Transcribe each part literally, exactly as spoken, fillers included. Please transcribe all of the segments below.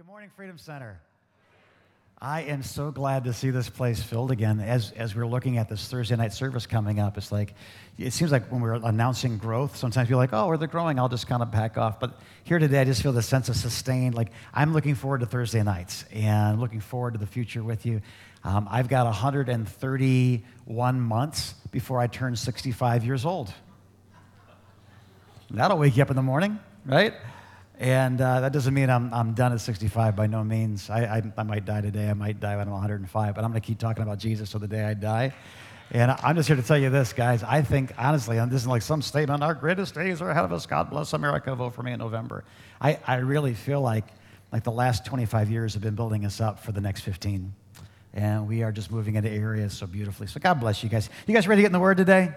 Good morning, Freedom Center. I am so glad to see this place filled again. As as we were looking at this Thursday night service coming up, it's like, it seems like when we're announcing growth, sometimes you're like, oh, where they're growing, I'll just kind of back off. But here today, I just feel the sense of sustained, like I'm looking forward to Thursday nights and looking forward to the future with you. Um, I've got one hundred thirty-one months before I turn sixty-five years old. That'll wake you up in the morning, right? And uh, that doesn't mean I'm I'm done at sixty-five by no means. I, I I might die today. I might die when I'm one hundred five, but I'm going to keep talking about Jesus till the day I die. And I'm just here to tell you this, guys. I think, honestly, and this is like some statement, our greatest days are ahead of us. God bless America. Vote for me in November. I, I really feel like like the last twenty-five years have been building us up for the next fifteen. And we are just moving into areas so beautifully. So God bless you guys. You guys ready to get in the Word today?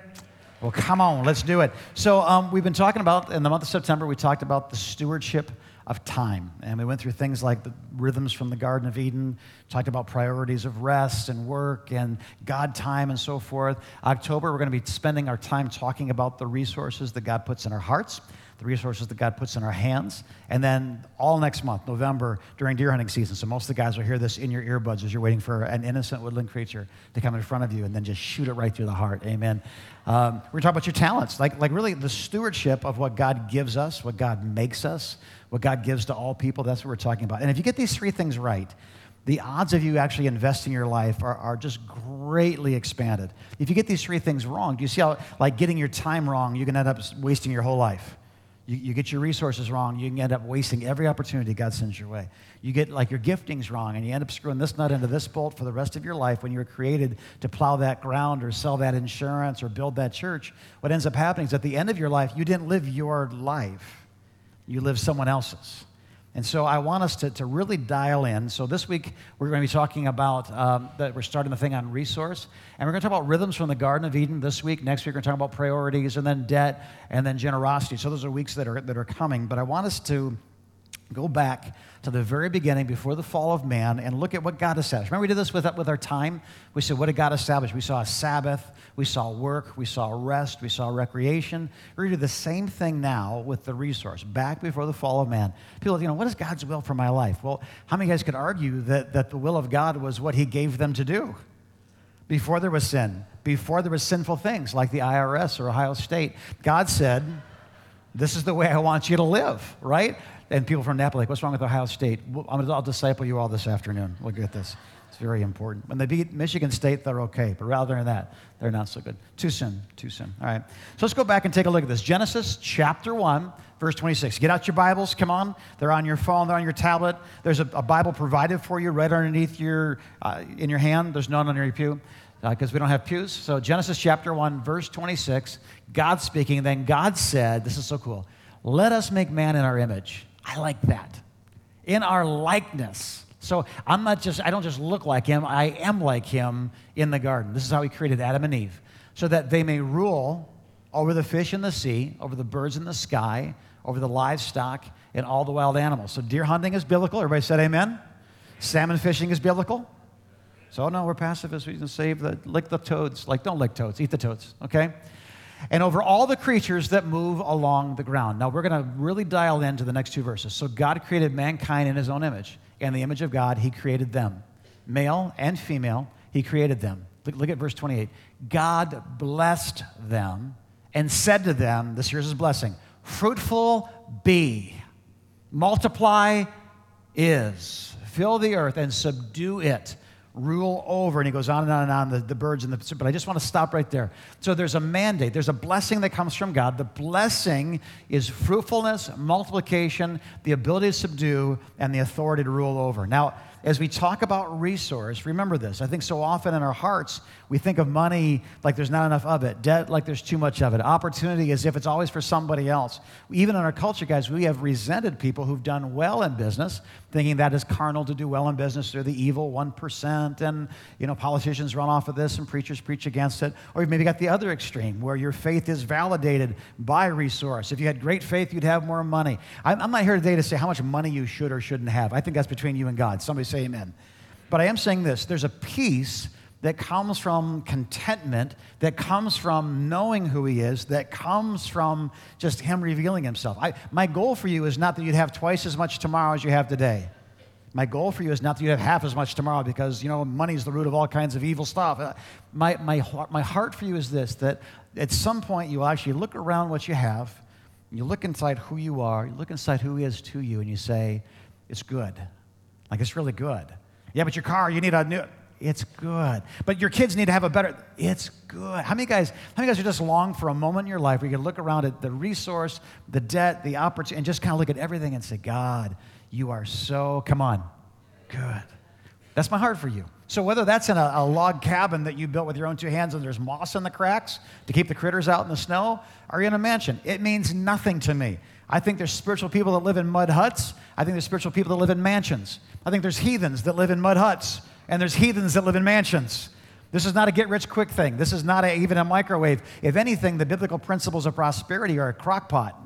Well, come on, let's do it. So um, we've been talking about, in the month of September, we talked about the stewardship of time. And we went through things like the rhythms from the Garden of Eden, talked about priorities of rest and work and God time and so forth. October, we're going to be spending our time talking about the resources that God puts in our hearts, the resources that God puts in our hands. And then all next month, November, during deer hunting season. So most of the guys will hear this in your earbuds as you're waiting for an innocent woodland creature to come in front of you and then just shoot it right through the heart. Amen. Um, we're talking about your talents, like, like really the stewardship of what God gives us, what God makes us, what God gives to all people. That's what we're talking about. And if you get these three things right, the odds of you actually investing your life are, are just greatly expanded. If you get these three things wrong, do you see how, like, getting your time wrong, you can end up wasting your whole life? You, you get your resources wrong, you can end up wasting every opportunity God sends your way. You get, like, your giftings wrong, and you end up screwing this nut into this bolt for the rest of your life when you were created to plow that ground or sell that insurance or build that church. What ends up happening is at the end of your life, you didn't live your life. You lived someone else's. And so I want us to, to really dial in. So this week, we're going to be talking about, um, that we're starting the thing on resource. And we're going to talk about rhythms from the Garden of Eden this week. Next week, we're going to talk about priorities and then debt and then generosity. So those are weeks that are that are coming. But I want us to go back to the very beginning before the fall of man and look at what God established. Remember we did this with, with our time? We said, what did God establish? We saw a Sabbath, we saw work, we saw rest, we saw recreation. We're going to do the same thing now with the resource, back before the fall of man. People, you know, what is God's will for my life? Well, how many guys could argue that, that the will of God was what he gave them to do? Before there was sin, before there was sinful things like the I R S or Ohio State, God said, this is the way I want you to live, right? And people from Napoli, like, what's wrong with Ohio State? I'll disciple you all this afternoon. Look at this. It's very important. When they beat Michigan State, they're okay. But rather than that, they're not so good. Too soon. Too soon. All right. So let's go back and take a look at this. Genesis chapter one, verse twenty-six. Get out your Bibles. Come on. They're on your phone. They're on your tablet. There's a, a Bible provided for you right underneath your, uh, in your hand. There's none under your pew because uh, we don't have pews. So Genesis chapter one, verse twenty-six. God speaking. Then God said, this is so cool. Let us make man in our image. I like that. In our likeness. So I'm not just, I don't just look like him. I am like him in the garden. This is how he created Adam and Eve. So that they may rule over the fish in the sea, over the birds in the sky, over the livestock, and all the wild animals. So deer hunting is biblical. Everybody said amen. Salmon fishing is biblical. So no, we're pacifists. We can save the, lick the toads. Like, don't lick toads. Eat the toads. Okay? And over all the creatures that move along the ground. Now, we're going to really dial into the next two verses. So God created mankind in his own image. In the image of God, he created them. Male and female, he created them. Look, look at verse twenty-eight. God blessed them and said to them, this here's his blessing, fruitful be, multiply is, fill the earth and subdue it. Rule over, and he goes on and on and on, the, the birds and the, but I just want to stop right there. So there's a mandate. There's a blessing that comes from God. The blessing is fruitfulness, multiplication, the ability to subdue, and the authority to rule over. Now, as we talk about resource, remember this. I think so often in our hearts, we think of money like there's not enough of it, debt like there's too much of it, opportunity as if it's always for somebody else. Even in our culture, guys, we have resented people who've done well in business, thinking that is carnal to do well in business. They're the evil one percent, and, you know, politicians run off of this, and preachers preach against it. Or you've maybe got the other extreme, where your faith is validated by resource. If you had great faith, you'd have more money. I'm not here today to say how much money you should or shouldn't have. I think that's between you and God. Somebody say amen. But I am saying this, there's a peace that comes from contentment, that comes from knowing who he is, that comes from just him revealing himself. I, my goal for you is not that you'd have twice as much tomorrow as you have today. My goal for you is not that you have half as much tomorrow, because, you know, money's the root of all kinds of evil stuff. My, my, my heart for you is this, that at some point you actually look around what you have, and you look inside who you are, you look inside who is to you, and you say, it's good. Like, it's really good. Yeah, but your car, you need a new... It's good. But your kids need to have a better, it's good. How many guys, how many guys are just long for a moment in your life where you can look around at the resource, the debt, the opportunity, and just kind of look at everything and say, God, you are so, come on, good. That's my heart for you. So whether that's in a, a log cabin that you built with your own two hands and there's moss in the cracks to keep the critters out in the snow, or in a mansion, it means nothing to me. I think there's spiritual people that live in mud huts. I think there's spiritual people that live in mansions. I think there's heathens that live in mud huts. And there's heathens that live in mansions. This is not a get-rich-quick thing. This is not a, even a microwave. If anything, the biblical principles of prosperity are a crock pot.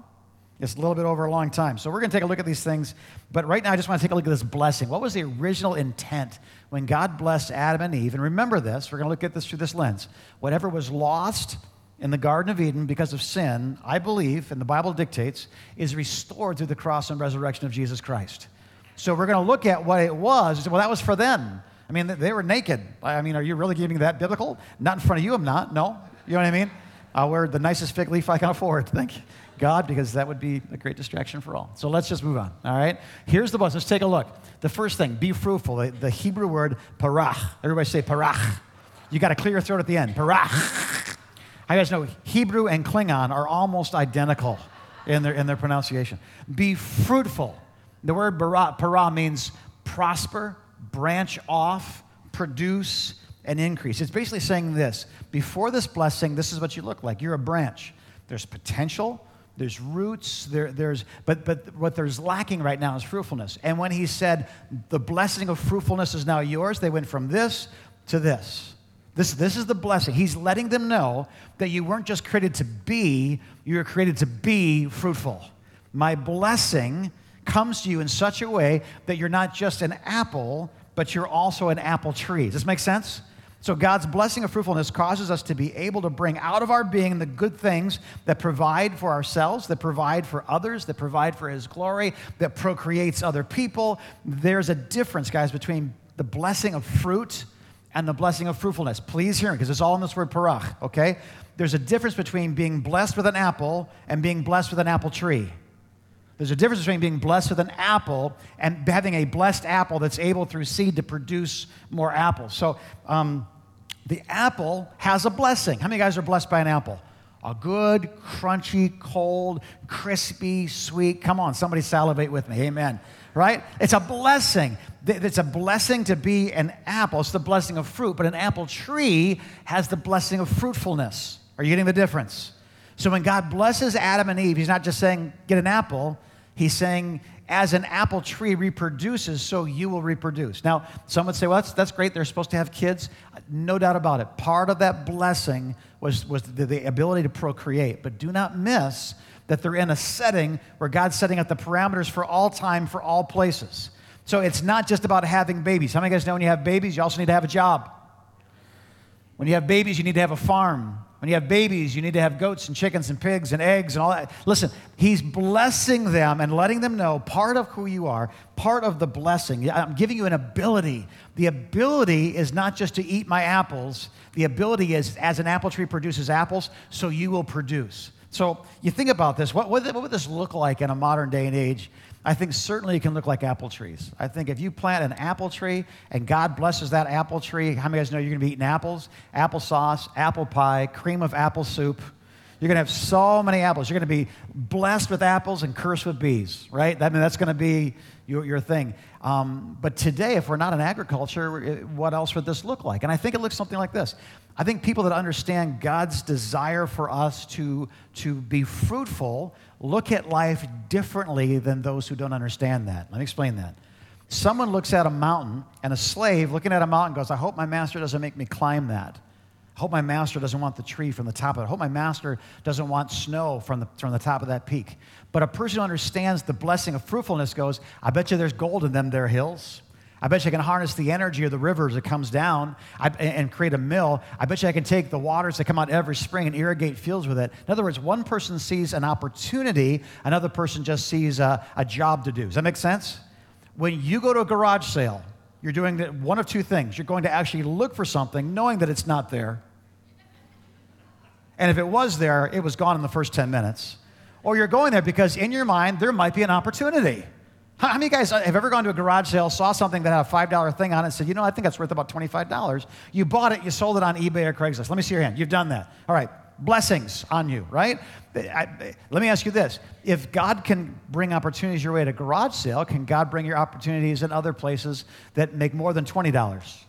It's a little bit over a long time. So we're going to take a look at these things. But right now, I just want to take a look at this blessing. What was the original intent when God blessed Adam and Eve? And remember this. We're going to look at this through this lens. Whatever was lost in the Garden of Eden because of sin, I believe, and the Bible dictates, is restored through the cross and resurrection of Jesus Christ. So we're going to look at what it was. Well, that was for them. I mean, they were naked. I mean, are you really giving that biblical? Not in front of you, I'm not. No. You know what I mean? I'll wear the nicest fig leaf I can afford. Thank God, because that would be a great distraction for all. So let's just move on, all right? Here's the bus. Let's take a look. The first thing, be fruitful. The Hebrew word parach. Everybody say parach. You got to clear your throat at the end. Parach. I guys know Hebrew and Klingon are almost identical in their, in their pronunciation. Be fruitful. The word parah means prosper, branch off, produce, and increase. It's basically saying this. Before this blessing, this is what you look like. You're a branch. There's potential. There's roots. There, there's, but, but what there's lacking right now is fruitfulness. And when he said, the blessing of fruitfulness is now yours, they went from this to this. This, this is the blessing. He's letting them know that you weren't just created to be, you were created to be fruitful. My blessing comes to you in such a way that you're not just an apple, but you're also an apple tree. Does this make sense? So God's blessing of fruitfulness causes us to be able to bring out of our being the good things that provide for ourselves, that provide for others, that provide for His glory, that procreates other people. There's a difference, guys, between the blessing of fruit and the blessing of fruitfulness. Please hear me, because it's all in this word parach, okay? There's a difference between being blessed with an apple and being blessed with an apple tree. There's a difference between being blessed with an apple and having a blessed apple that's able through seed to produce more apples. So um, the apple has a blessing. How many guys are blessed by an apple? A good, crunchy, cold, crispy, sweet. Come on, somebody salivate with me. Amen. Right? It's a blessing. It's a blessing to be an apple. It's the blessing of fruit. But an apple tree has the blessing of fruitfulness. Are you getting the difference? So when God blesses Adam and Eve, He's not just saying, get an apple. He's saying, as an apple tree reproduces, so you will reproduce. Now, some would say, well, that's, that's great. They're supposed to have kids. No doubt about it. Part of that blessing was, was the, the ability to procreate. But do not miss that they're in a setting where God's setting up the parameters for all time, for all places. So it's not just about having babies. How many of you guys know when you have babies, you also need to have a job? When you have babies, you need to have a farm. When you have babies, you need to have goats and chickens and pigs and eggs and all that. Listen, He's blessing them and letting them know part of who you are, part of the blessing. I'm giving you an ability. The ability is not just to eat my apples. The ability is, as an apple tree produces apples, so you will produce. So you think about this. What, what, what would this look like in a modern day and age? I think certainly it can look like apple trees. I think if you plant an apple tree and God blesses that apple tree, how many of you guys know you're going to be eating apples? Applesauce, apple pie, cream of apple soup. You're going to have so many apples. You're going to be blessed with apples and cursed with bees, right? I mean, that's going to be your, your thing. Um, but today, if we're not in agriculture, what else would this look like? And I think it looks something like this. I think people that understand God's desire for us to, to be fruitful look at life differently than those who don't understand that. Let me explain that. Someone looks at a mountain, and a slave looking at a mountain goes, I hope my master doesn't make me climb that. I hope my master doesn't want the tree from the top of it. I hope my master doesn't want snow from the, from the top of that peak. But a person who understands the blessing of fruitfulness goes, I bet you there's gold in them there hills. I bet you I can harness the energy of the rivers that comes down and create a mill. I bet you I can take the waters that come out every spring and irrigate fields with it. In other words, one person sees an opportunity, another person just sees a, a job to do. Does that make sense? When you go to a garage sale, you're doing one of two things. You're going to actually look for something knowing that it's not there. And if it was there, it was gone in the first ten minutes. Or you're going there because in your mind, there might be an opportunity. How many of you guys have ever gone to a garage sale, saw something that had a five dollar thing on it, and said, you know, I think that's worth about twenty-five dollars. You bought it, you sold it on eBay or Craigslist. Let me see your hand. You've done that. All right. Blessings on you, right? I, I, let me ask you this. If God can bring opportunities your way at a garage sale, can God bring your opportunities in other places that make more than twenty dollars?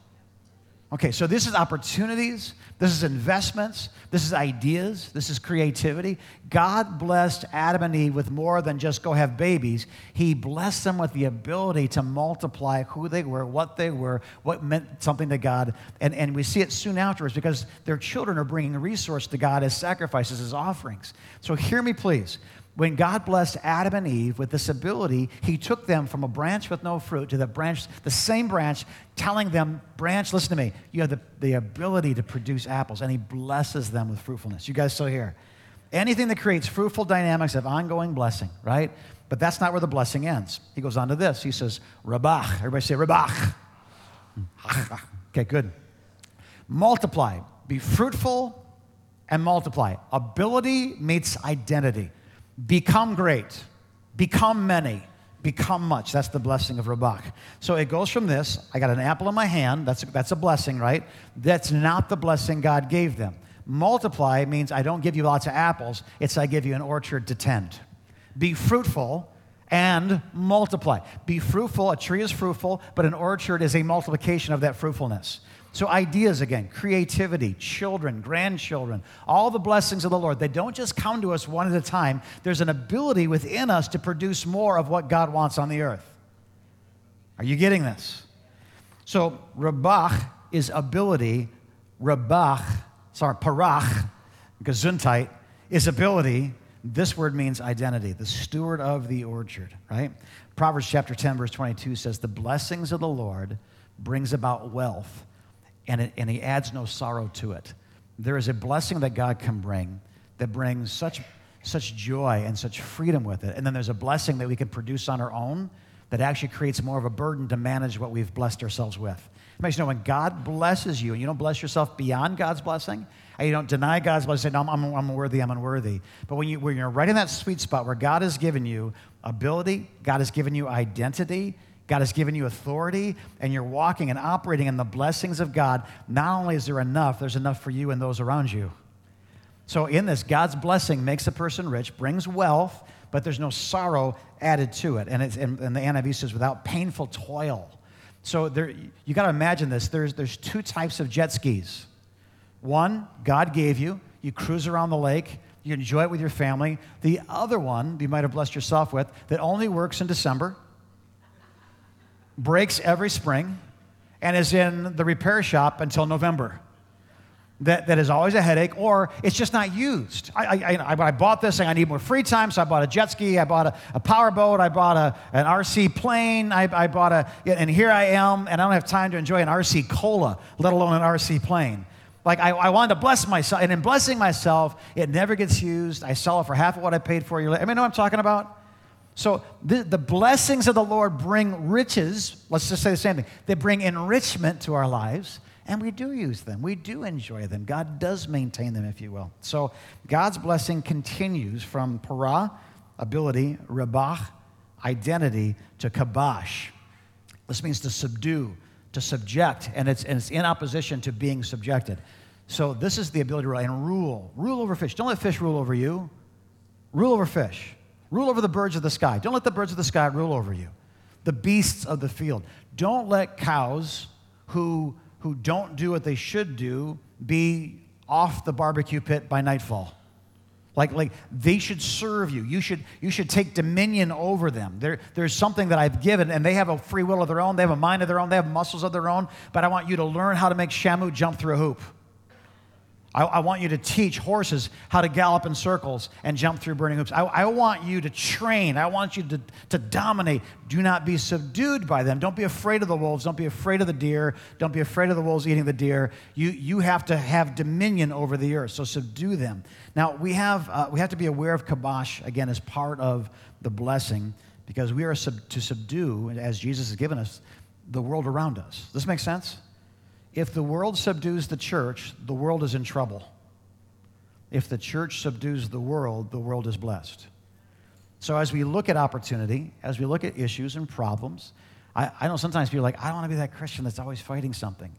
Okay, so this is opportunities, this is investments, this is ideas, this is creativity. God blessed Adam and Eve with more than just go have babies. He blessed them with the ability to multiply who they were, what they were, what meant something to God. And, and we see it soon afterwards because their children are bringing a resource to God as sacrifices, as offerings. So hear me, please. When God blessed Adam and Eve with this ability, he took them from a branch with no fruit to the branch, the same branch, telling them, branch, listen to me, you have the, the ability to produce apples, and he blesses them with fruitfulness. You guys still here? Anything that creates fruitful dynamics of ongoing blessing, right? But that's not where the blessing ends. He goes on to this. He says, rabach. Everybody say rabach. Okay, good. Multiply. Be fruitful and multiply. Ability meets identity. Become great, become many, become much. That's the blessing of rabach. So it goes from this, I got an apple in my hand, that's a, that's a blessing, right? That's not the blessing God gave them. Multiply means I don't give you lots of apples, it's I give you an orchard to tend. Be fruitful and multiply. Be fruitful, a tree is fruitful, but an orchard is a multiplication of that fruitfulness. So ideas again, creativity, children, grandchildren, all the blessings of the Lord, they don't just come to us one at a time. There's an ability within us to produce more of what God wants on the earth. Are you getting this? So rabach is ability, rabach, sorry, parach, gesundheit, is ability. This word means identity, the steward of the orchard, right? Proverbs chapter ten, verse twenty-two says, the blessings of the Lord brings about wealth, And, it, and he adds no sorrow to it. There is a blessing that God can bring that brings such, such joy and such freedom with it. And then there's a blessing that we can produce on our own that actually creates more of a burden to manage what we've blessed ourselves with. It makes you know when God blesses you and you don't bless yourself beyond God's blessing, and you don't deny God's blessing, say, no, I'm, I'm worthy, I'm unworthy. But when, you, when you're right in that sweet spot where God has given you ability, God has given you identity, God has given you authority, and you're walking and operating in the blessings of God. Not only is there enough, there's enough for you and those around you. So in this, God's blessing makes a person rich, brings wealth, but there's no sorrow added to it. And, it's, and, and the N I V says, without painful toil. So there, you got to imagine this. There's, there's two types of jet skis. One, God gave you. You cruise around the lake. You enjoy it with your family. The other one, you might have blessed yourself with, that only works in December, breaks every spring, and is in the repair shop until November. That, that is always a headache, or it's just not used. I, I, I, I bought this thing, I need more free time, so I bought a jet ski, I bought a, a powerboat, I bought a, an R C plane, I, I bought a, and here I am, and I don't have time to enjoy an R C cola, let alone an R C plane. Like, I, I wanted to bless myself, and in blessing myself, it never gets used. I sell it for half of what I paid for. You, I mean, know what I'm talking about? So the, the blessings of the Lord bring riches. Let's just say the same thing. They bring enrichment to our lives, and we do use them. We do enjoy them. God does maintain them, if you will. So God's blessing continues from parah, ability, rabach, identity, to kabash. This means to subdue, to subject, and it's, and it's in opposition to being subjected. So this is the ability to rule and rule. Rule over fish. Don't let fish rule over you. Rule over fish. Rule over the birds of the sky. Don't let the birds of the sky rule over you. The beasts of the field. Don't let cows who, who don't do what they should do be off the barbecue pit by nightfall. Like, like they should serve you. You should, you should take dominion over them. There, there's something that I've given, and they have a free will of their own. They have a mind of their own. They have muscles of their own. But I want you to learn how to make Shamu jump through a hoop. I, I want you to teach horses how to gallop in circles and jump through burning hoops. I, I want you to train. I want you to, to dominate. Do not be subdued by them. Don't be afraid of the wolves. Don't be afraid of the deer. Don't be afraid of the wolves eating the deer. You, you have to have dominion over the earth, so subdue them. Now, we have, uh, we have to be aware of kabash, again, as part of the blessing, because we are sub- to subdue, as Jesus has given us, the world around us. This makes sense? If the world subdues the church, the world is in trouble. If the church subdues the world, the world is blessed. So as we look at opportunity, as we look at issues and problems, I, I know sometimes people are like, I don't want to be that Christian that's always fighting something.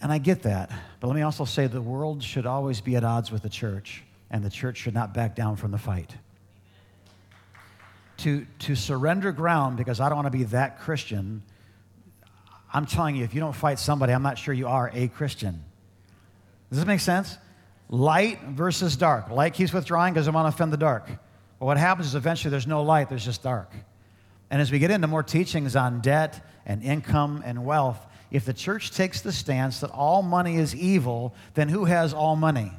And I get that. But let me also say the world should always be at odds with the church, and the church should not back down from the fight. To, to surrender ground, because I don't want to be that Christian, I'm telling you, if you don't fight somebody, I'm not sure you are a Christian. Does this make sense? Light versus dark. Light keeps withdrawing because I want to offend the dark. But what happens is eventually there's no light, there's just dark. And as we get into more teachings on debt and income and wealth, if the church takes the stance that all money is evil, then who has all money?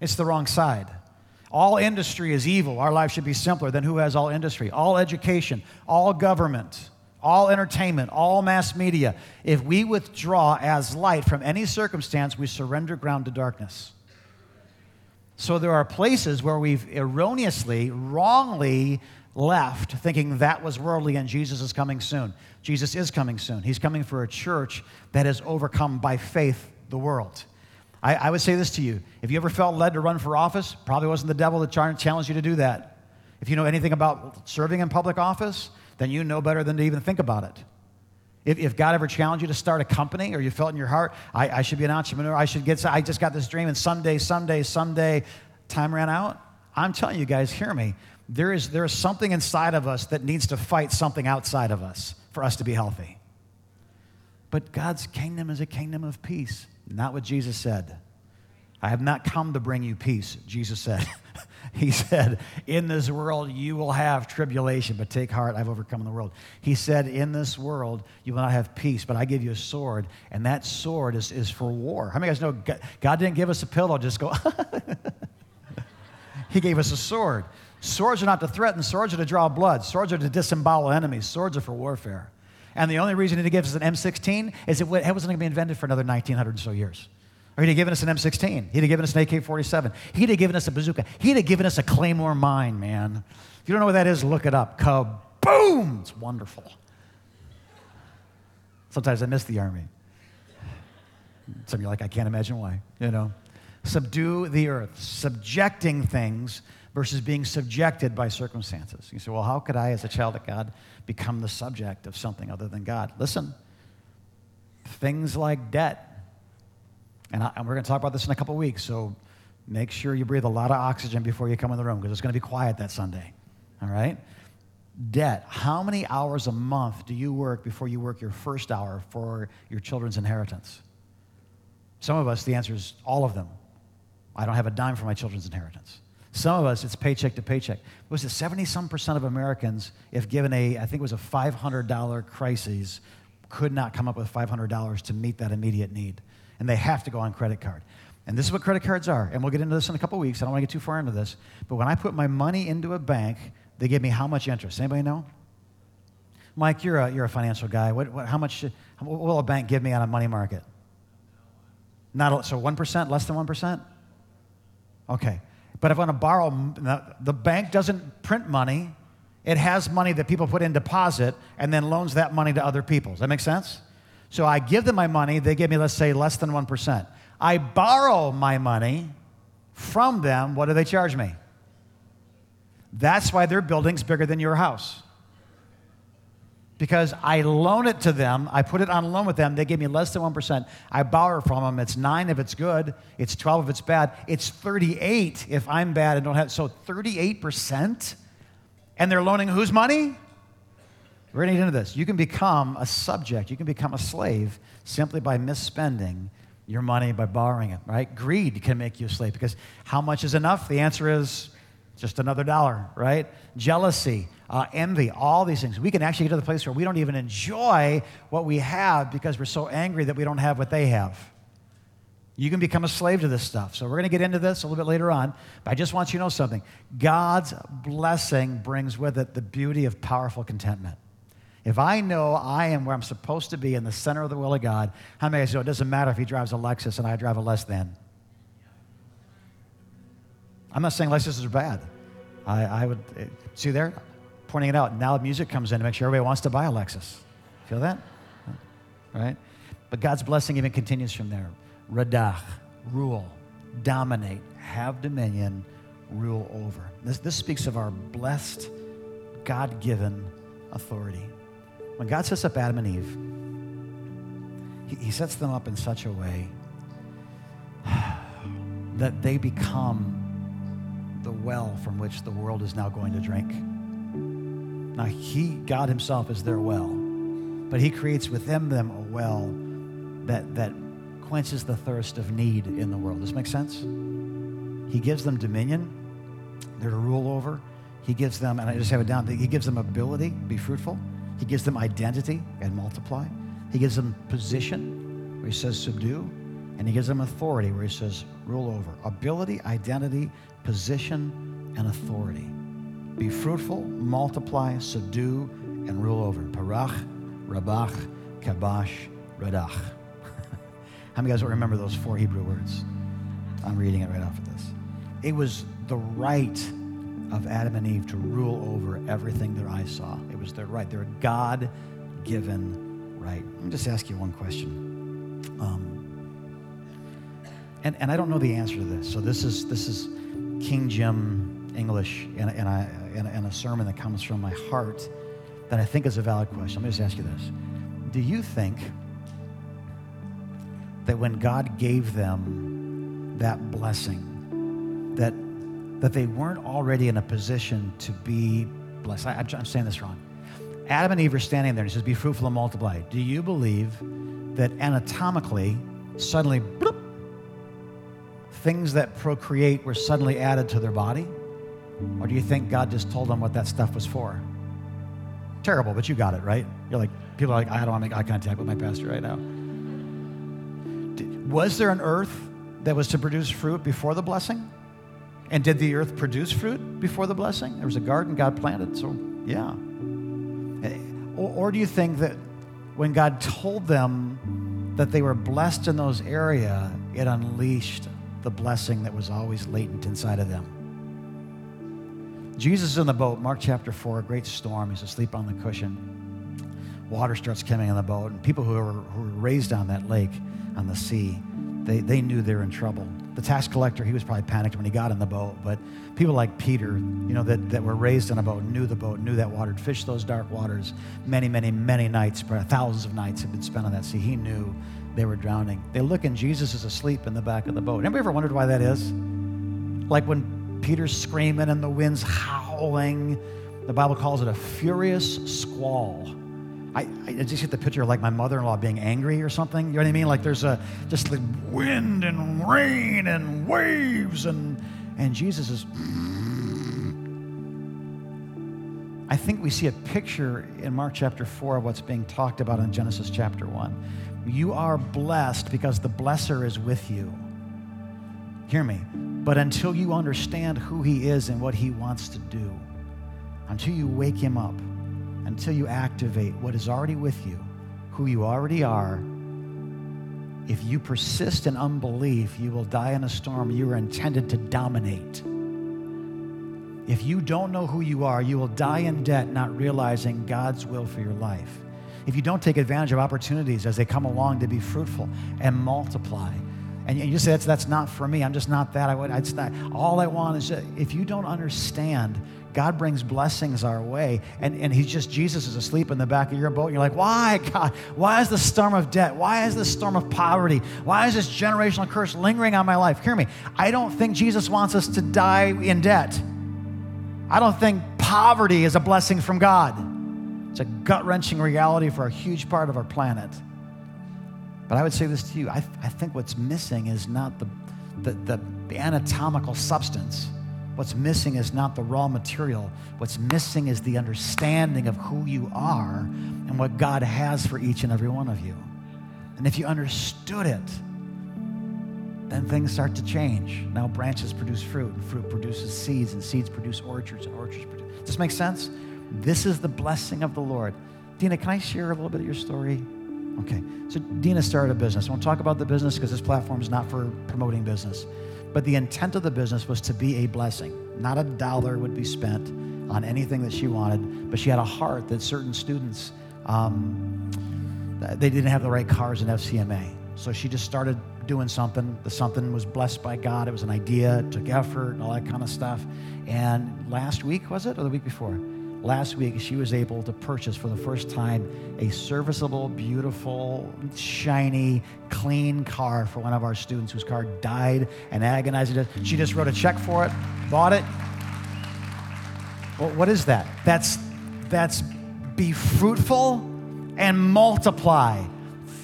It's the wrong side. All industry is evil. Our life should be simpler. Then who has all industry? All education, all government, all entertainment, all mass media. If we withdraw as light from any circumstance, we surrender ground to darkness. So there are places where we've erroneously, wrongly left thinking that was worldly and Jesus is coming soon. Jesus is coming soon. He's coming for a church that has overcome by faith the world. I, I would say this to you. If you ever felt led to run for office, probably wasn't the devil that challenged you to do that. If you know anything about serving in public office, then you know better than to even think about it. If, if God ever challenged you to start a company or you felt in your heart, I, I should be an entrepreneur, I should get, I just got this dream and someday, someday, someday, time ran out. I'm telling you guys, hear me. There is, there is something inside of us that needs to fight something outside of us for us to be healthy. But God's kingdom is a kingdom of peace, not what Jesus said. I have not come to bring you peace, Jesus said. He said, in this world you will have tribulation, but take heart, I've overcome the world. He said, in this world you will not have peace, but I give you a sword, and that sword is, is for war. How many of you guys know God didn't give us a pillow, just go, He gave us a sword. Swords are not to threaten, swords are to draw blood, swords are to disembowel enemies, swords are for warfare. And the only reason He gives us an M sixteen is it wasn't going to be invented for another nineteen hundred or so years. Or He'd have given us an M sixteen. He'd have given us an A K forty-seven. He'd have given us a bazooka. He'd have given us a Claymore mine, man. If you don't know what that is, look it up. Kaboom! It's wonderful. Sometimes I miss the Army. Some of you are like, I can't imagine why, you know. Subdue the earth. Subjecting things versus being subjected by circumstances. You say, well, how could I as a child of God become the subject of something other than God? Listen, things like debt, And, I, and we're going to talk about this in a couple weeks, so make sure you breathe a lot of oxygen before you come in the room because it's going to be quiet that Sunday, all right? Debt. How many hours a month do you work before you work your first hour for your children's inheritance? Some of us, the answer is all of them. I don't have a dime for my children's inheritance. Some of us, it's paycheck to paycheck. It was it seventy-some percent of Americans, if given a, I think it was a five hundred dollars crisis, could not come up with five hundred dollars to meet that immediate need. And they have to go on credit card. And this is what credit cards are. And we'll get into this in a couple weeks. I don't want to get too far into this. But when I put my money into a bank, they give me how much interest? Anybody know? Mike, you're a, you're a financial guy. What, what, how much should, what will a bank give me on a money market? Not so one percent, less than one percent? Okay. But if I want to borrow, the bank doesn't print money. It has money that people put in deposit and then loans that money to other people. Does that make sense? So I give them my money. They give me, let's say, less than one percent. I borrow my money from them. What do they charge me? That's why their building's bigger than your house. Because I loan it to them. I put it on loan with them. They give me less than one percent. I borrow from them. It's nine if it's good. It's twelve if it's bad. It's thirty-eight if I'm bad and don't have. So thirty-eight percent? And they're loaning whose money? We're going to get into this. You can become a subject. You can become a slave simply by misspending your money, by borrowing it, right? Greed can make you a slave because how much is enough? The answer is just another dollar, right? Jealousy, uh, envy, all these things. We can actually get to the place where we don't even enjoy what we have because we're so angry that we don't have what they have. You can become a slave to this stuff. So we're going to get into this a little bit later on, but I just want you to know something. God's blessing brings with it the beauty of powerful contentment. If I know I am where I'm supposed to be in the center of the will of God, how many of you know it doesn't matter if he drives a Lexus and I drive a less than? I'm not saying Lexus is bad. I, I would, see there, pointing it out, now music comes in to make sure everybody wants to buy a Lexus. Feel that? Right? But God's blessing even continues from there. Radach, rule, dominate, have dominion, rule over. This, this speaks of our blessed, God-given authority. When God sets up Adam and Eve, he, he sets them up in such a way that they become the well from which the world is now going to drink. Now, he, God himself, is their well, but he creates within them a well that, that quenches the thirst of need in the world. Does this make sense? He gives them dominion. They're to rule over. He gives them, and I just have it down, he gives them ability, be fruitful. He gives them identity and multiply. He gives them position, where he says subdue. And he gives them authority, where he says rule over. Ability, identity, position, and authority. Be fruitful, multiply, subdue, and rule over. Parach, rabach, kabash, radach. How many guys will remember those four Hebrew words? I'm reading it right off of this. It was the right of Adam and Eve to rule over everything their eyes saw. It was their right. Their God-given right. Let me just ask you one question. Um, And, and I don't know the answer to this, so this is this is King Jim English and and I and, and a sermon that comes from my heart that I think is a valid question. Let me just ask you this: do you think that when God gave them that blessing, that that they weren't already in a position to be blessed? I, I'm, I'm saying this wrong. Adam and Eve are standing there, and he says, "Be fruitful and multiply." Do you believe that anatomically, suddenly, bloop, things that procreate were suddenly added to their body? Or do you think God just told them what that stuff was for? Terrible, but you got it, right? You're like, people are like, I don't want to make eye contact with my pastor right now. Was there an earth that was to produce fruit before the blessing? And did the earth produce fruit before the blessing? There was a garden God planted, so yeah. Or, or do you think that when God told them that they were blessed in those areas, it unleashed the blessing that was always latent inside of them? Jesus is in the boat, Mark chapter four, a great storm. He's asleep on the cushion. Water starts coming in the boat, and people who were, who were raised on that lake, on the sea, they, they knew they were in trouble. The tax collector, he was probably panicked when he got in the boat, but people like Peter, you know, that, that were raised in a boat, knew the boat, knew that water, had fished those dark waters many, many, many nights, thousands of nights had been spent on that sea. He knew they were drowning. They look and Jesus is asleep in the back of the boat. Anybody ever wondered why that is? Like when Peter's screaming and the wind's howling, the Bible calls it a furious squall. I, I just get the picture of like my mother-in-law being angry or something. You know what I mean? Like there's a just like wind and rain and waves and and Jesus is. I think we see a picture in Mark chapter four of what's being talked about in Genesis chapter one. You are blessed because the blesser is with you. Hear me. But until you understand who he is and what he wants to do, until you wake him up, until you activate what is already with you, who you already are, if you persist in unbelief, you will die in a storm. You were intended to dominate. If you don't know who you are, you will die in debt not realizing God's will for your life. If you don't take advantage of opportunities as they come along to be fruitful and multiply, and you say, that's, that's not for me, I'm just not that, I would, it's not, all I want is, if you don't understand, God brings blessings our way, and, and he's just, Jesus is asleep in the back of your boat, and you're like, why, God? Why is the storm of debt? Why is this storm of poverty? Why is this generational curse lingering on my life? Hear me, I don't think Jesus wants us to die in debt. I don't think poverty is a blessing from God. It's a gut-wrenching reality for a huge part of our planet. But I would say this to you. I, th- I think what's missing is not the, the, the anatomical substance. What's missing is not the raw material. What's missing is the understanding of who you are and what God has for each and every one of you. And if you understood it, then things start to change. Now branches produce fruit, and fruit produces seeds, and seeds produce orchards, and orchards produce... Does this make sense? This is the blessing of the Lord. Dina, can I share a little bit of your story? Okay, so Dina started a business. I won't talk about the business because this platform is not for promoting business. But the intent of the business was to be a blessing. Not a dollar would be spent on anything that she wanted, but she had a heart that certain students, um, they didn't have the right cars in F C M A. So she just started doing something. The something was blessed by God. It was an idea, it took effort and all that kind of stuff. And last week, was it, or the week before? Last week, she was able to purchase for the first time a serviceable, beautiful, shiny, clean car for one of our students whose car died and agonized. She just wrote a check for it, bought it. Well, what is that? That's, that's be fruitful and multiply.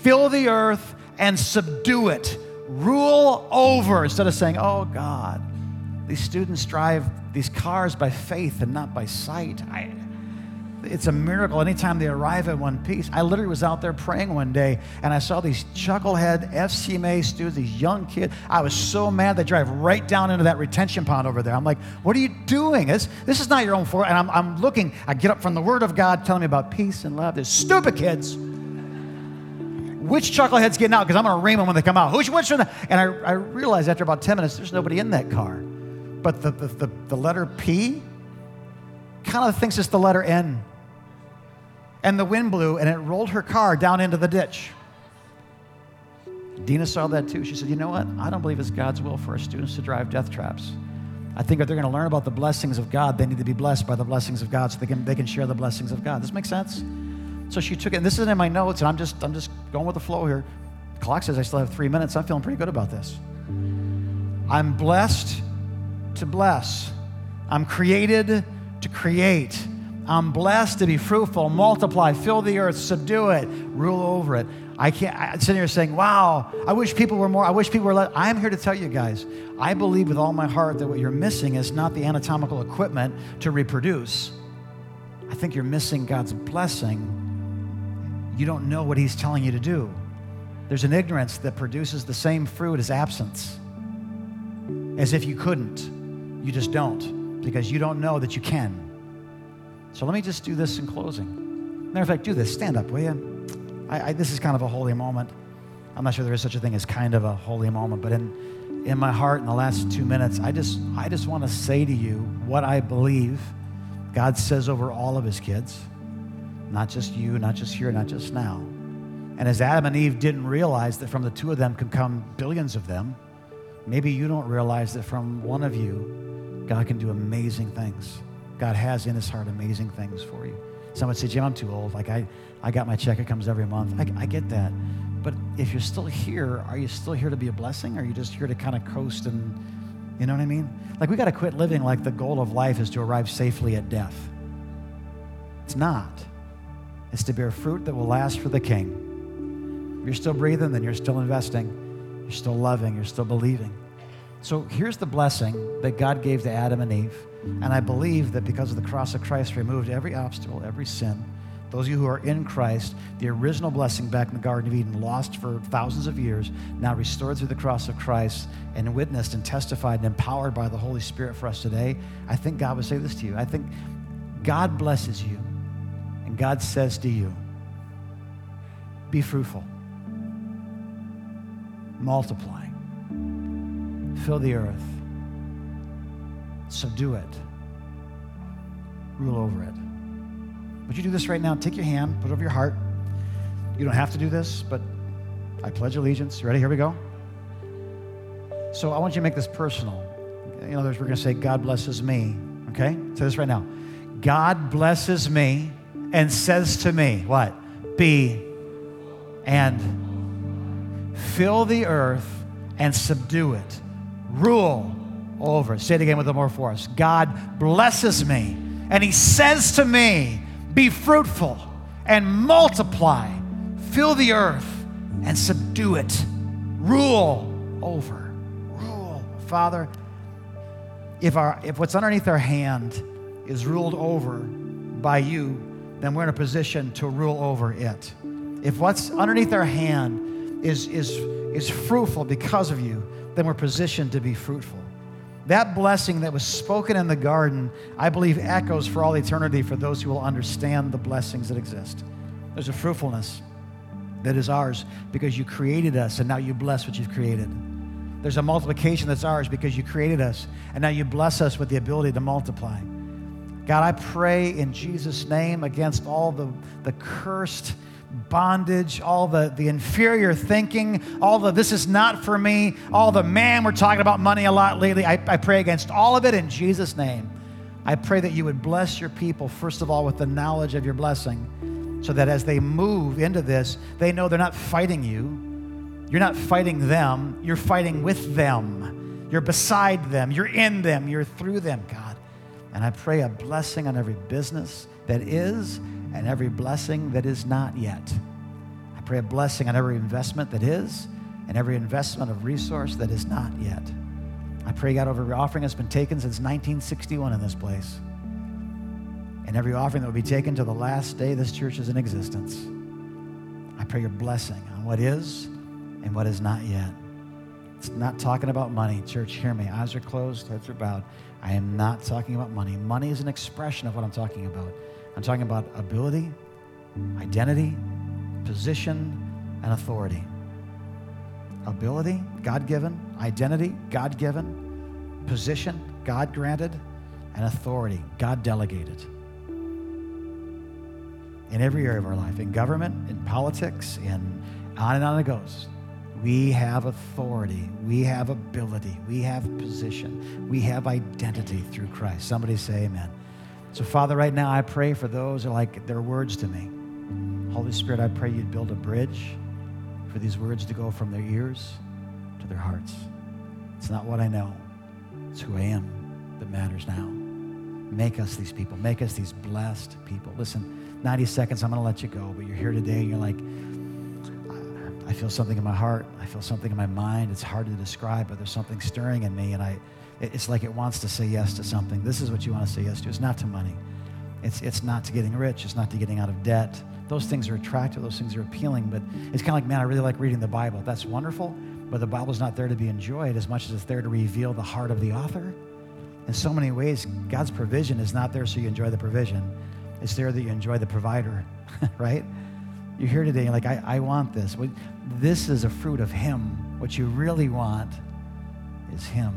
Fill the earth and subdue it. Rule over, instead of saying, oh, God. These students drive these cars by faith and not by sight. I, it's a miracle anytime they arrive at one piece. I literally was out there praying one day, and I saw these chucklehead F C M A students, these young kids. I was so mad they drive right down into that retention pond over there. I'm like, what are you doing? This, this is not your own fault. And I'm, I'm looking. I get up from the Word of God telling me about peace and love. They're stupid kids. Which chucklehead's getting out? Because I'm going to ream them when they come out. Which, which one? And I, I realized after about ten minutes, there's nobody in that car. But the, the, the, the letter P kind of thinks it's the letter N. And the wind blew, and it rolled her car down into the ditch. Dina saw that too. She said, you know what? I don't believe it's God's will for our students to drive death traps. I think if they're going to learn about the blessings of God, they need to be blessed by the blessings of God so they can, they can share the blessings of God. Does this make sense? So she took it, and this isn't in my notes, and I'm just, I'm just going with the flow here. The clock says I still have three minutes. I'm feeling pretty good about this. I'm blessed to bless. I'm created to create. I'm blessed to be fruitful, multiply, fill the earth, subdue it, rule over it. I can't, I'm sitting here saying, wow, I wish people were more, I wish people were less. I'm here to tell you guys, I believe with all my heart that what you're missing is not the anatomical equipment to reproduce. I think you're missing God's blessing. You don't know what He's telling you to do. There's an ignorance that produces the same fruit as absence. As if you couldn't. You just don't, because you don't know that you can. So let me just do this in closing. Matter of fact, do this. Stand up, will you? I, I, this is kind of a holy moment. I'm not sure there is such a thing as kind of a holy moment, but in, in my heart, in the last two minutes, I just, I just want to say to you what I believe God says over all of His kids, not just you, not just here, not just now. And as Adam and Eve didn't realize that from the two of them could come billions of them, maybe you don't realize that from one of you, God can do amazing things. God has in His heart amazing things for you. Some would say, Jim, I'm too old. Like, I, I got my check. It comes every month. I, I get that. But if you're still here, are you still here to be a blessing? Or are you just here to kind of coast and, you know what I mean? Like, we got to quit living like the goal of life is to arrive safely at death. It's not. It's to bear fruit that will last for the King. If you're still breathing, then you're still investing. You're still loving. You're still believing. So here's the blessing that God gave to Adam and Eve. And I believe that because of the cross of Christ removed every obstacle, every sin, those of you who are in Christ, the original blessing back in the Garden of Eden, lost for thousands of years, now restored through the cross of Christ and witnessed and testified and empowered by the Holy Spirit for us today, I think God would say this to you. I think God blesses you, and God says to you, be fruitful. Multiply, fill the earth, subdue it, rule over it. Would you do this right now? Take your hand, put it over your heart. You don't have to do this, but I pledge allegiance. Ready? Here we go. So I want you to make this personal. In other words, we're going to say, God blesses me. Okay? Say this right now. God blesses me and says to me, what? Be and fill the earth and subdue it. Rule over. Say it again with a more force. God blesses me, and He says to me, be fruitful and multiply. Fill the earth and subdue it. Rule over. Rule. Father, if our if what's underneath our hand is ruled over by You, then we're in a position to rule over it. If what's underneath our hand is is is fruitful because of You, then we're positioned to be fruitful. That blessing that was spoken in the garden, I believe, echoes for all eternity for those who will understand the blessings that exist. There's a fruitfulness that is ours because You created us, and now You bless what You've created. There's a multiplication that's ours because you created us, and now you bless us with the ability to multiply. God, I pray in Jesus' name against all the, the cursed bondage, all the, the inferior thinking, all the this is not for me, all the man, we're talking about money a lot lately. I, I pray against all of it in Jesus' name. I pray that you would bless your people, first of all, with the knowledge of your blessing, so that as they move into this, they know they're not fighting you. You're not fighting them. You're fighting with them. You're beside them. You're in them. You're through them, God. And I pray a blessing on every business that is and every blessing that is not yet. I pray a blessing on every investment that is and every investment of resource that is not yet. I pray, God, over every offering that's been taken since nineteen sixty-one in this place, and every offering that will be taken till the last day this church is in existence. I pray your blessing on what is and what is not yet. It's not talking about money. Church, hear me. Eyes are closed, heads are bowed. I am not talking about money. Money is an expression of what I'm talking about. I'm talking about ability, identity, position, and authority. Ability, God-given. Identity, God-given. Position, God-granted. And authority, God-delegated. In every area of our life, in government, in politics, in on and on it goes. We have authority. We have ability. We have position. We have identity through Christ. Somebody say amen. So, Father, right now I pray for those who are like their words to me. Holy Spirit, I pray you'd build a bridge for these words to go from their ears to their hearts. It's not what I know. It's who I am that matters now. Make us these people. Make us these blessed people. Listen, ninety seconds, I'm going to let you go, but you're here today and you're like, I feel something in my heart. I feel something in my mind. It's hard to describe, but there's something stirring in me, and I, it's like it wants to say yes to something. This is what you want to say yes to. It's not to money. It's, it's not to getting rich. It's not to getting out of debt. Those things are attractive. Those things are appealing, but it's kind of like, man, I really like reading the Bible. That's wonderful, but the Bible's not there to be enjoyed as much as it's there to reveal the heart of the author. In so many ways, God's provision is not there so you enjoy the provision. It's there that you enjoy the provider, right? You're here today, you're like, I, I want this. Well, this is a fruit of him. What you really want is him.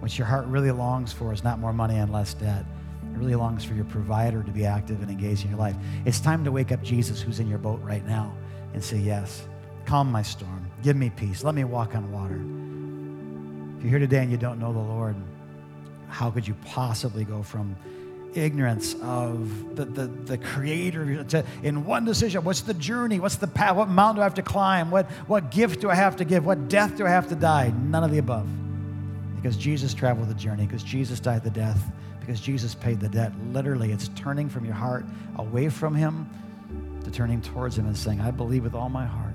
What your heart really longs for is not more money and less debt. It really longs for your provider to be active and engaged in your life. It's time to wake up Jesus who's in your boat right now and say, yes, calm my storm. Give me peace. Let me walk on water. If you're here today and you don't know the Lord, how could you possibly go from ignorance of the, the, the creator to, in one decision, what's the journey? What's the path? What mountain do I have to climb? What, what gift do I have to give? What death do I have to die? None of the above. Because Jesus traveled the journey, because Jesus died the death, because Jesus paid the debt. Literally, it's turning from your heart away from him to turning towards him and saying, I believe with all my heart.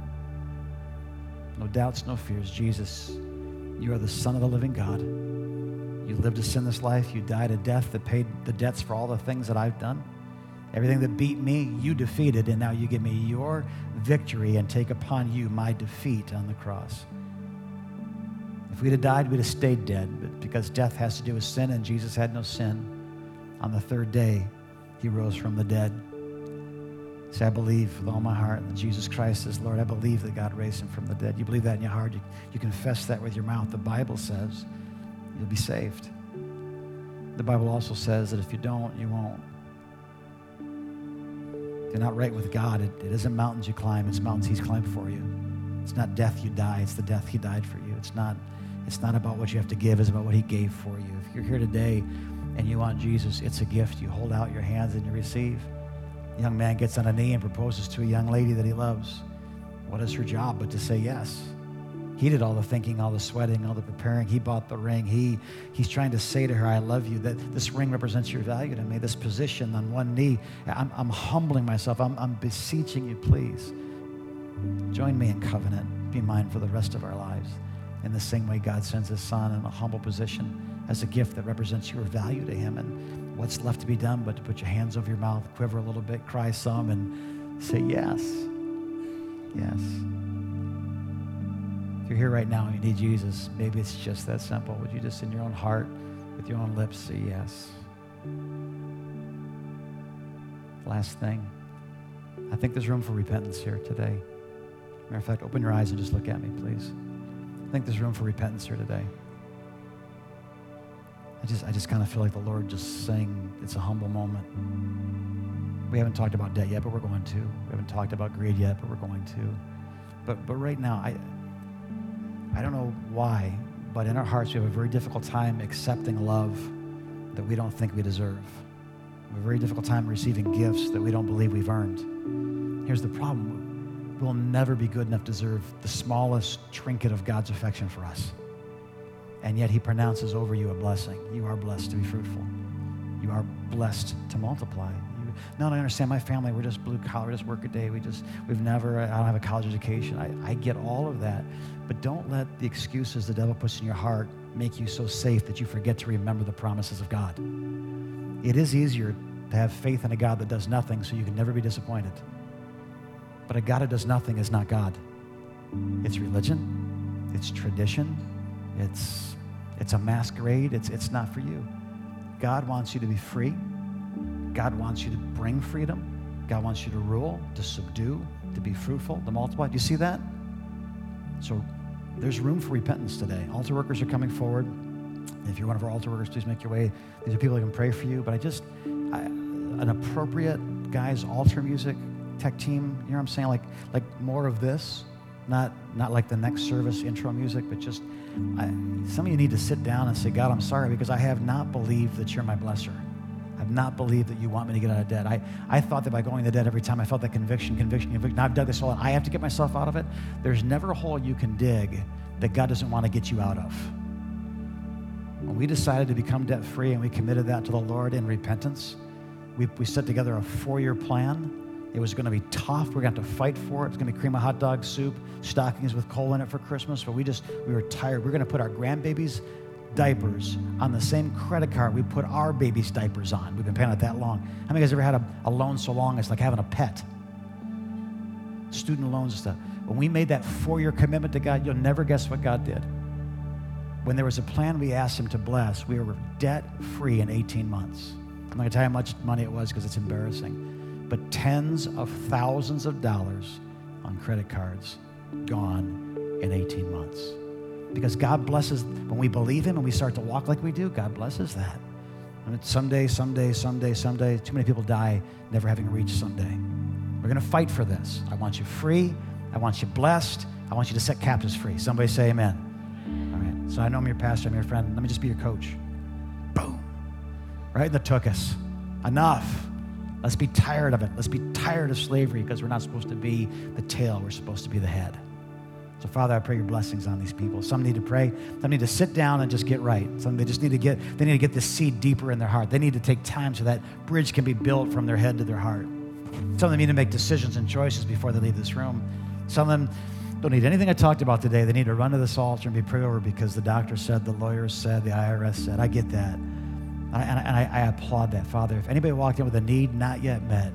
No doubts, no fears. Jesus, you are the Son of the living God. You lived a sinless life. You died a death that paid the debts for all the things that I've done. Everything that beat me, you defeated, and now you give me your victory and take upon you my defeat on the cross. If we'd have died, we'd have stayed dead, but because death has to do with sin, and Jesus had no sin, on the third day, he rose from the dead. Say, I believe with all my heart that Jesus Christ is Lord. I believe that God raised him from the dead. You believe that in your heart. You, you confess that with your mouth. The Bible says you'll be saved. The Bible also says that if you don't, you won't. If you're not right with God, it, it isn't mountains you climb, it's mountains he's climbed for you. It's not death you die, it's the death he died for you. It's not, it's not about what you have to give, it's about what he gave for you. If you're here today and you want Jesus, it's a gift. You hold out your hands and you receive. A young man gets on a knee and proposes to a young lady that he loves. What is her job but to say yes? He did all the thinking, all the sweating, all the preparing. He bought the ring. He He's trying to say to her, I love you, that this ring represents your value to me. This position on one knee, I'm, I'm humbling myself. I'm, I'm beseeching you, please. Join me in covenant. Be mine for the rest of our lives. In the same way God sends his son in a humble position as a gift that represents your value to him. And what's left to be done but to put your hands over your mouth, quiver a little bit, cry some, and say yes, yes. If you're here right now and you need Jesus, maybe it's just that simple. Would you just in your own heart, with your own lips, say yes? Last thing, I think there's room for repentance here today. Matter of fact, open your eyes and just look at me, please. I think there's room for repentance here today. I just, I just kind of feel like the Lord just saying it's a humble moment. We haven't talked about debt yet, but we're going to. We haven't talked about greed yet, but we're going to. But but right now, I I don't know why, but in our hearts, we have a very difficult time accepting love that we don't think we deserve. We have a very difficult time receiving gifts that we don't believe we've earned. Here's the problem. We'll never be good enough to deserve the smallest trinket of God's affection for us. And yet he pronounces over you a blessing. You are blessed to be fruitful. You are blessed to multiply. You, no, I understand my family. We're just blue collar. We just work a day. We just, we've never, I don't have a college education. I, I get all of that. But don't let the excuses the devil puts in your heart make you so safe that you forget to remember the promises of God. It is easier to have faith in a God that does nothing so you can never be disappointed. But a God that does nothing is not God. It's religion. It's tradition. It's it's a masquerade. It's it's not for you. God wants you to be free. God wants you to bring freedom. God wants you to rule, to subdue, to be fruitful, to multiply. Do you see that? So there's room for repentance today. Altar workers are coming forward. If you're one of our altar workers, please make your way. These are people that can pray for you. But I just, I, an appropriate, guys, altar music, tech team, you know what I'm saying? Like like more of this. Not not like the next service intro music, but just I, some of you need to sit down and say, God, I'm sorry because I have not believed that you're my blesser. I've not believed that you want me to get out of debt. I, I thought that by going to debt every time I felt that conviction, conviction, conviction. Now I've dug this hole and I have to get myself out of it. There's never a hole you can dig that God doesn't want to get you out of. When we decided to become debt-free and we committed that to the Lord in repentance, we, we set together a four-year plan. It was going to be tough. We're going to have to fight for it. It's going to be cream of hot dog soup, stockings with coal in it for Christmas. But we just, we were tired. We're going to put our grandbabies' diapers on the same credit card we put our babies' diapers on. We've been paying it that long. How many of you guys ever had a, a loan so long it's like having a pet? Student loans and stuff. When we made that four-year commitment to God, you'll never guess what God did. When there was a plan we asked him to bless, we were debt-free in eighteen months. I'm not going to tell you how much money it was because it's embarrassing. But tens of thousands of dollars on credit cards gone in eighteen months. Because God blesses, when we believe him and we start to walk like we do, God blesses that. I mean, someday, someday, someday, someday, too many people die never having reached someday. We're gonna fight for this. I want you free, I want you blessed, I want you to set captives free. Somebody say amen. All right, so I know I'm your pastor, I'm your friend, let me just be your coach. Boom, right in the tuchus, enough. Let's be tired of it. Let's be tired of slavery because we're not supposed to be the tail. We're supposed to be the head. So, Father, I pray your blessings on these people. Some need to pray. Some need to sit down and just get right. Some they just need to get, they need to get this seed deeper in their heart. They need to take time so that bridge can be built from their head to their heart. Some of them need to make decisions and choices before they leave this room. Some of them don't need anything I talked about today. They need to run to this altar and be prayed over because the doctor said, the lawyer said, the I R S said. I get that. And, I, and I, I applaud that, Father. If anybody walked in with a need not yet met,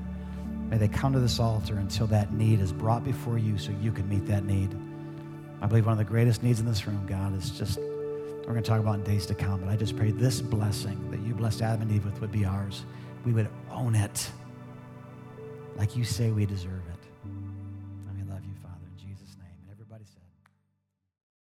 may they come to this altar until that need is brought before you so you can meet that need. I believe one of the greatest needs in this room, God, is just, we're going to talk about in days to come, but I just pray this blessing that you blessed Adam and Eve with would be ours. We would own it like you say we deserve it.